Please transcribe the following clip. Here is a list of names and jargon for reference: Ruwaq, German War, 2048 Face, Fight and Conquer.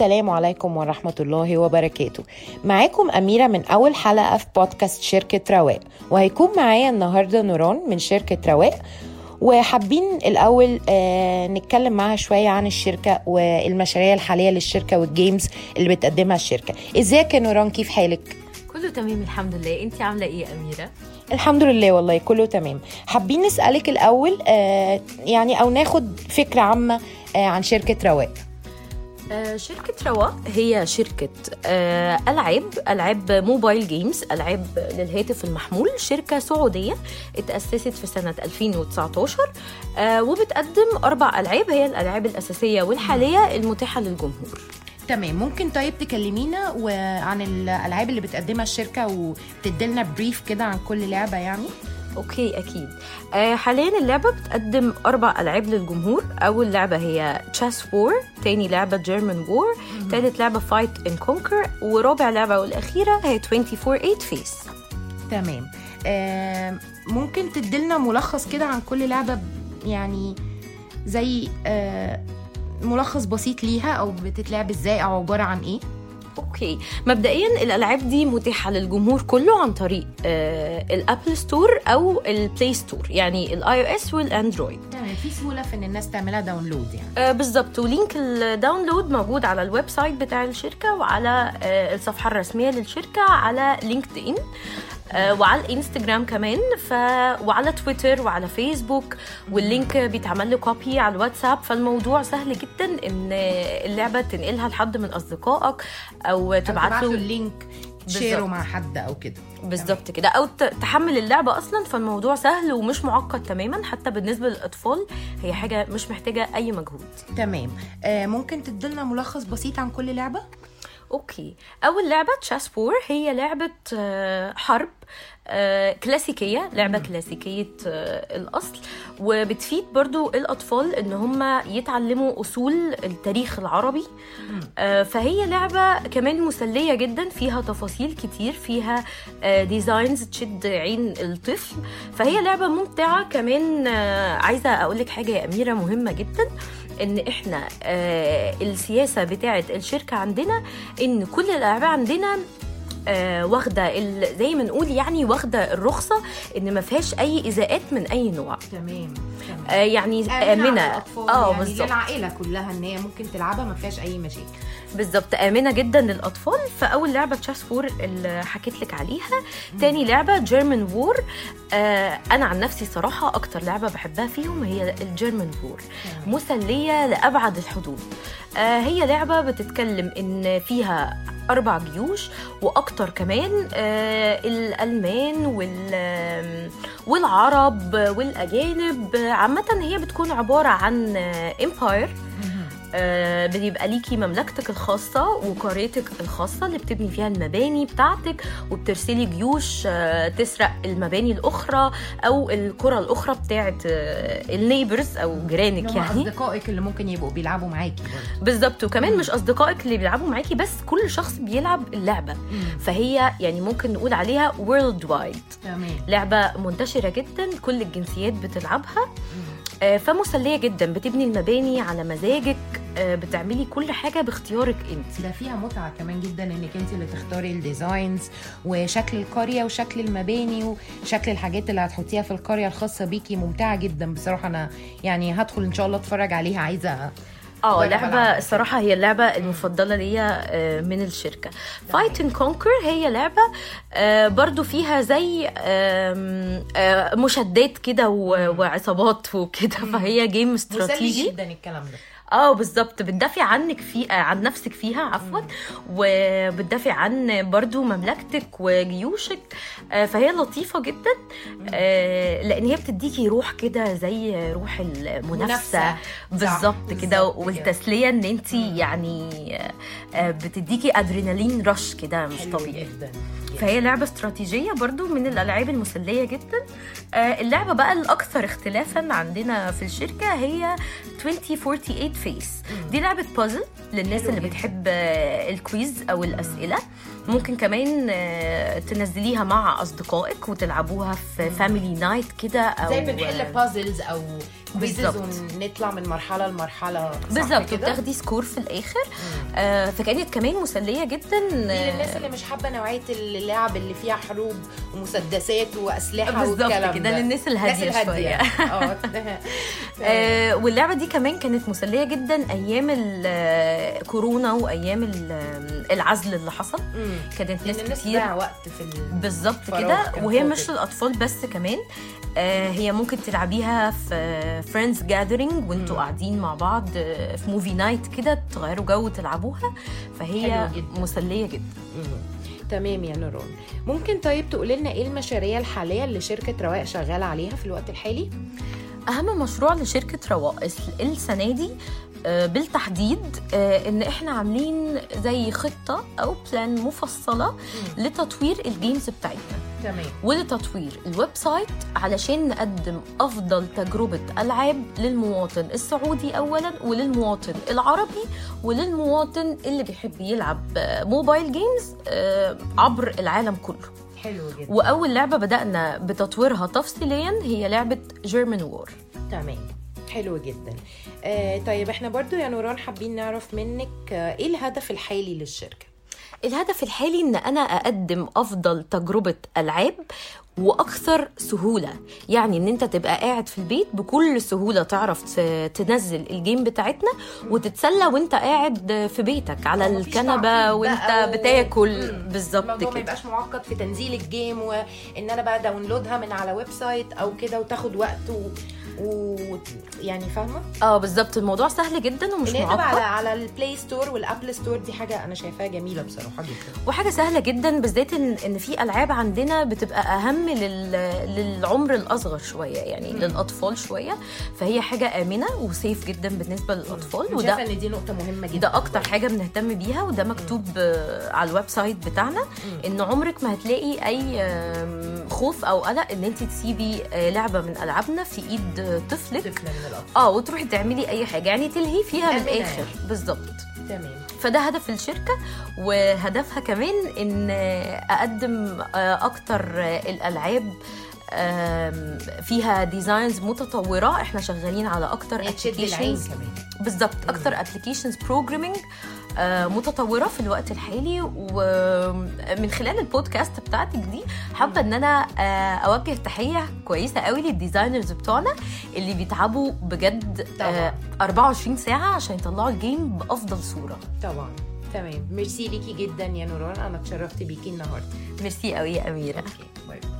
السلام عليكم ورحمة الله وبركاته. معاكم أميرة من أول حلقة في بودكاست شركة رواق، وهيكون معايا النهاردة نوران من شركة رواق، وحابين الأول نتكلم معها شوية عن الشركة والمشاريع الحالية للشركة والجيمز اللي بتقدمها الشركة. إزيك يا نوران، كيف حالك؟ كله تمام الحمد لله، انتي عاملة ايه يا أميرة؟ الحمد لله والله كله تمام. حابين نسألك الأول يعني أو ناخد فكرة عامة عن شركة رواق. شركة رواق هي شركة ألعاب موبايل جيمز، ألعاب للهاتف المحمول، شركة سعودية اتأسست في سنة 2019 وبتقدم 4 ألعاب هي الألعاب الأساسية والحالية المتاحة للجمهور. تمام، ممكن طيب تكلمينا عن الألعاب اللي بتقدمها الشركة وتديلنا بريف كده عن كل لعبة يعني؟ اوكي اكيد. حاليا اللعبه بتقدم 4 ألعاب للجمهور. اول لعبه هي Chase Four، تاني لعبه German War، تالت لعبه Fight and Conquer، ورابع لعبه والاخيره هي 2048 Face. تمام، ممكن تدلنا ملخص كده عن كل لعبه، يعني زي ملخص بسيط ليها او بتتلعب ازاي او عباره عن ايه؟ اوكي، مبدئيا الالعاب دي متاحه للجمهور كله عن طريق الابل ستور او البلاي ستور، يعني iOS والاندرويد. تمام، في سهوله في ان الناس تعملها داونلود يعني؟ بالظبط، ولينك الداونلود موجود على الويب سايت بتاع الشركه وعلى الصفحه الرسميه للشركه على لينكد ان وعلى الانستجرام كمان وعلى تويتر وعلى فيسبوك، واللينك بيتعمل له كوبي على الواتساب. فالموضوع سهل جدا ان اللعبه تنقلها لحد من اصدقائك او تبعت له اللينك تشيره مع حد او كده. بالظبط كده، او تحمل اللعبه اصلا. فالموضوع سهل ومش معقد تماما، حتى بالنسبه للاطفال هي حاجه مش محتاجه اي مجهود. تمام، ممكن تدلنا ملخص بسيط عن كل لعبه؟ اوكي، اول لعبه Chase Four هي لعبه حرب كلاسيكيه، لعبه كلاسيكيه الاصل، وبتفيد برضو الاطفال ان هم يتعلموا اصول التاريخ العربي. فهي لعبه كمان مسليه جدا، فيها تفاصيل كتير، فيها ديزاينز تشد عين الطفل، فهي لعبه ممتعه كمان. عايزه اقول لك حاجه يا اميره مهمه جدا، ان احنا السياسه بتاعه الشركه عندنا ان كل الالعاب عندنا واخده زي ما نقول يعني واخده الرخصه ان ما فيهاش اي ايذاءات من اي نوع. تمام، يعني امنه يعني للعائله كلها ان هي ممكن تلعبها ما فيهاش اي مشاكل. بالظبط، امنه جدا للاطفال. فاول لعبه Chase Four اللي حكيت لك عليها، تاني لعبه German War. انا عن نفسي صراحه اكتر لعبه بحبها فيهم هي الجيرمن وور، مسليه لابعد الحدود. هي لعبه بتتكلم ان فيها 4 جيوش واكتر كمان، الالمان والعرب والاجانب. عامه هي بتكون عباره عن امباير، بيبقى ليكي مملكتك الخاصة وقريتك الخاصة اللي بتبني فيها المباني بتاعتك، وبترسلي جيوش تسرق المباني الأخرى أو القرى الأخرى بتاعت النيبرز أو جيرانك، يعني أصدقائك اللي ممكن يبقوا بيلعبوا معاكي. بالضبط، وكمان مش أصدقائك اللي بيلعبوا معاكي بس، كل شخص بيلعب اللعبة. فهي يعني ممكن نقول عليها وورلد وايد، لعبة منتشرة جدا كل الجنسيات بتلعبها. فمسلية جدا، بتبني المباني على مزاجك، بتعملي كل حاجة باختيارك انت. ده فيها متعة كمان جدا انك انت اللي تختاري الديزاينز وشكل القرية وشكل المباني وشكل الحاجات اللي هتحطيها في القرية الخاصة بيكي. ممتعة جدا بصراحة، انا يعني هدخل ان شاء الله اتفرج عليها، عايزة لعبة الصراحة هي اللعبة المفضلة ليا من الشركة. Fight and Conquer هي لعبة برضو فيها زي مشدات كده وعصابات وكده، فهي جيم استراتيجي جدا الكلام ده. بالظبط، بتدافع عنك عن نفسك فيها وبتدافع عن برضو مملكتك وجيوشك. فهي لطيفة جدا لان هي بتديكي روح كده زي روح المنافسة. بالظبط كده، والتسلية ان انتي يعني بتديكي ادرينالين رش كده مش طبيعي. فهي لعبة استراتيجية برضو من الألعاب المسلية جدا. اللعبة بقى الأكثر اختلافا عندنا في الشركة هي 2048 Face. دي لعبة بازل للناس اللي بتحب الكويز أو الأسئلة. ممكن كمان تنزليها مع أصدقائك وتلعبوها في فاميلي نايت كده، أو زي بنحل بازلز أو بالظبط نطلع من مرحلة لمرحلة بالظبط، وبتاخدي سكور في الآخر. فكانت كمان مسلية جدا للناس اللي مش حابة نوعية اللعب اللي فيها حروب ومسدسات وأسلحة والكلام كده، للناس الهادية شوية. واللعبة دي كمان كانت مسلية جدا أيام الكورونا وأيام العزل اللي حصل، كانت ناس كتير بالظبط كده، وهي مش للأطفال بس كمان، هي ممكن تلعبيها في فريندز جاذرينج وانتوا قاعدين مع بعض في موفي نايت كده، تغيروا جو تلعبوها، فهي جداً. مسلية جدا. تمام يا نوران، ممكن طيب تقول لنا ايه المشاريع الحالية اللي شركة رواق شغالة عليها في الوقت الحالي؟ اهم مشروع لشركة رواق السنة دي بالتحديد ان احنا عاملين زي خطة او بلان مفصلة لتطوير الجيمز بتاعتنا، ولتطوير الويب سايت علشان نقدم أفضل تجربة ألعاب للمواطن السعودي أولاً، وللمواطن العربي، وللمواطن اللي بيحب يلعب موبايل جيمز عبر العالم كله. حلو جدا. وأول لعبة بدأنا بتطويرها تفصيلياً هي لعبة German War. تمام، حلو جدا. طيب احنا برضو يا نوران حابين نعرف منك ايه الهدف الحالي للشركة؟ الهدف الحالي ان انا اقدم افضل تجربة العاب واكثر سهولة، يعني ان انت تبقى قاعد في البيت بكل سهولة تعرف تنزل الجيم بتاعتنا وتتسلى وانت قاعد في بيتك على الكنبة وانت بتاكل بالظبط كده، ما يبقاش معقد في تنزيل الجيم وان انا بقى داونلودها من على ويب سايت او كده وتاخد وقت يعني فاهمه. بالظبط، الموضوع سهل جدا ومش معقد، على البلاي ستور والابل ستور، دي حاجه انا شايفاها جميله بصراحه جدا، وحاجه سهله جدا، بالذات ان في العاب عندنا بتبقى اهم للعمر الاصغر شويه، يعني للاطفال شويه، فهي حاجه امنه وسيف جدا بالنسبه للاطفال، وده شايفه ان دي نقطه مهمه جدا، ده اكتر حاجه بنهتم بيها، وده مكتوب على الويب سايت بتاعنا، ان عمرك ما هتلاقي اي خوف او قلق ان انت تسيبي لعبه من العابنا في ايد طفلك وتروحي تعملي اي حاجه، يعني تلهي فيها من الاخر بالظبط. تمام، فده هدف الشركه، وهدفها كمان ان اقدم اكتر الالعاب فيها ديزاينز متطوره، احنا شغالين على اكتر ابلكيشنز بالظبط، اكتر ابلكيشنز بروجرامينج متطوره في الوقت الحالي، ومن خلال البودكاست بتاعتك دي حابه ان انا اوجه تحيه كويسه قوي للديزاينرز بتوعنا اللي بيتعبوا بجد 24 ساعه عشان يطلعوا الجيم بافضل صوره. طبعا، تمام، ميرسي ليكي جدا يا نوران، انا اتشرفت بيكي النهارده. ميرسي قوي يا اميره.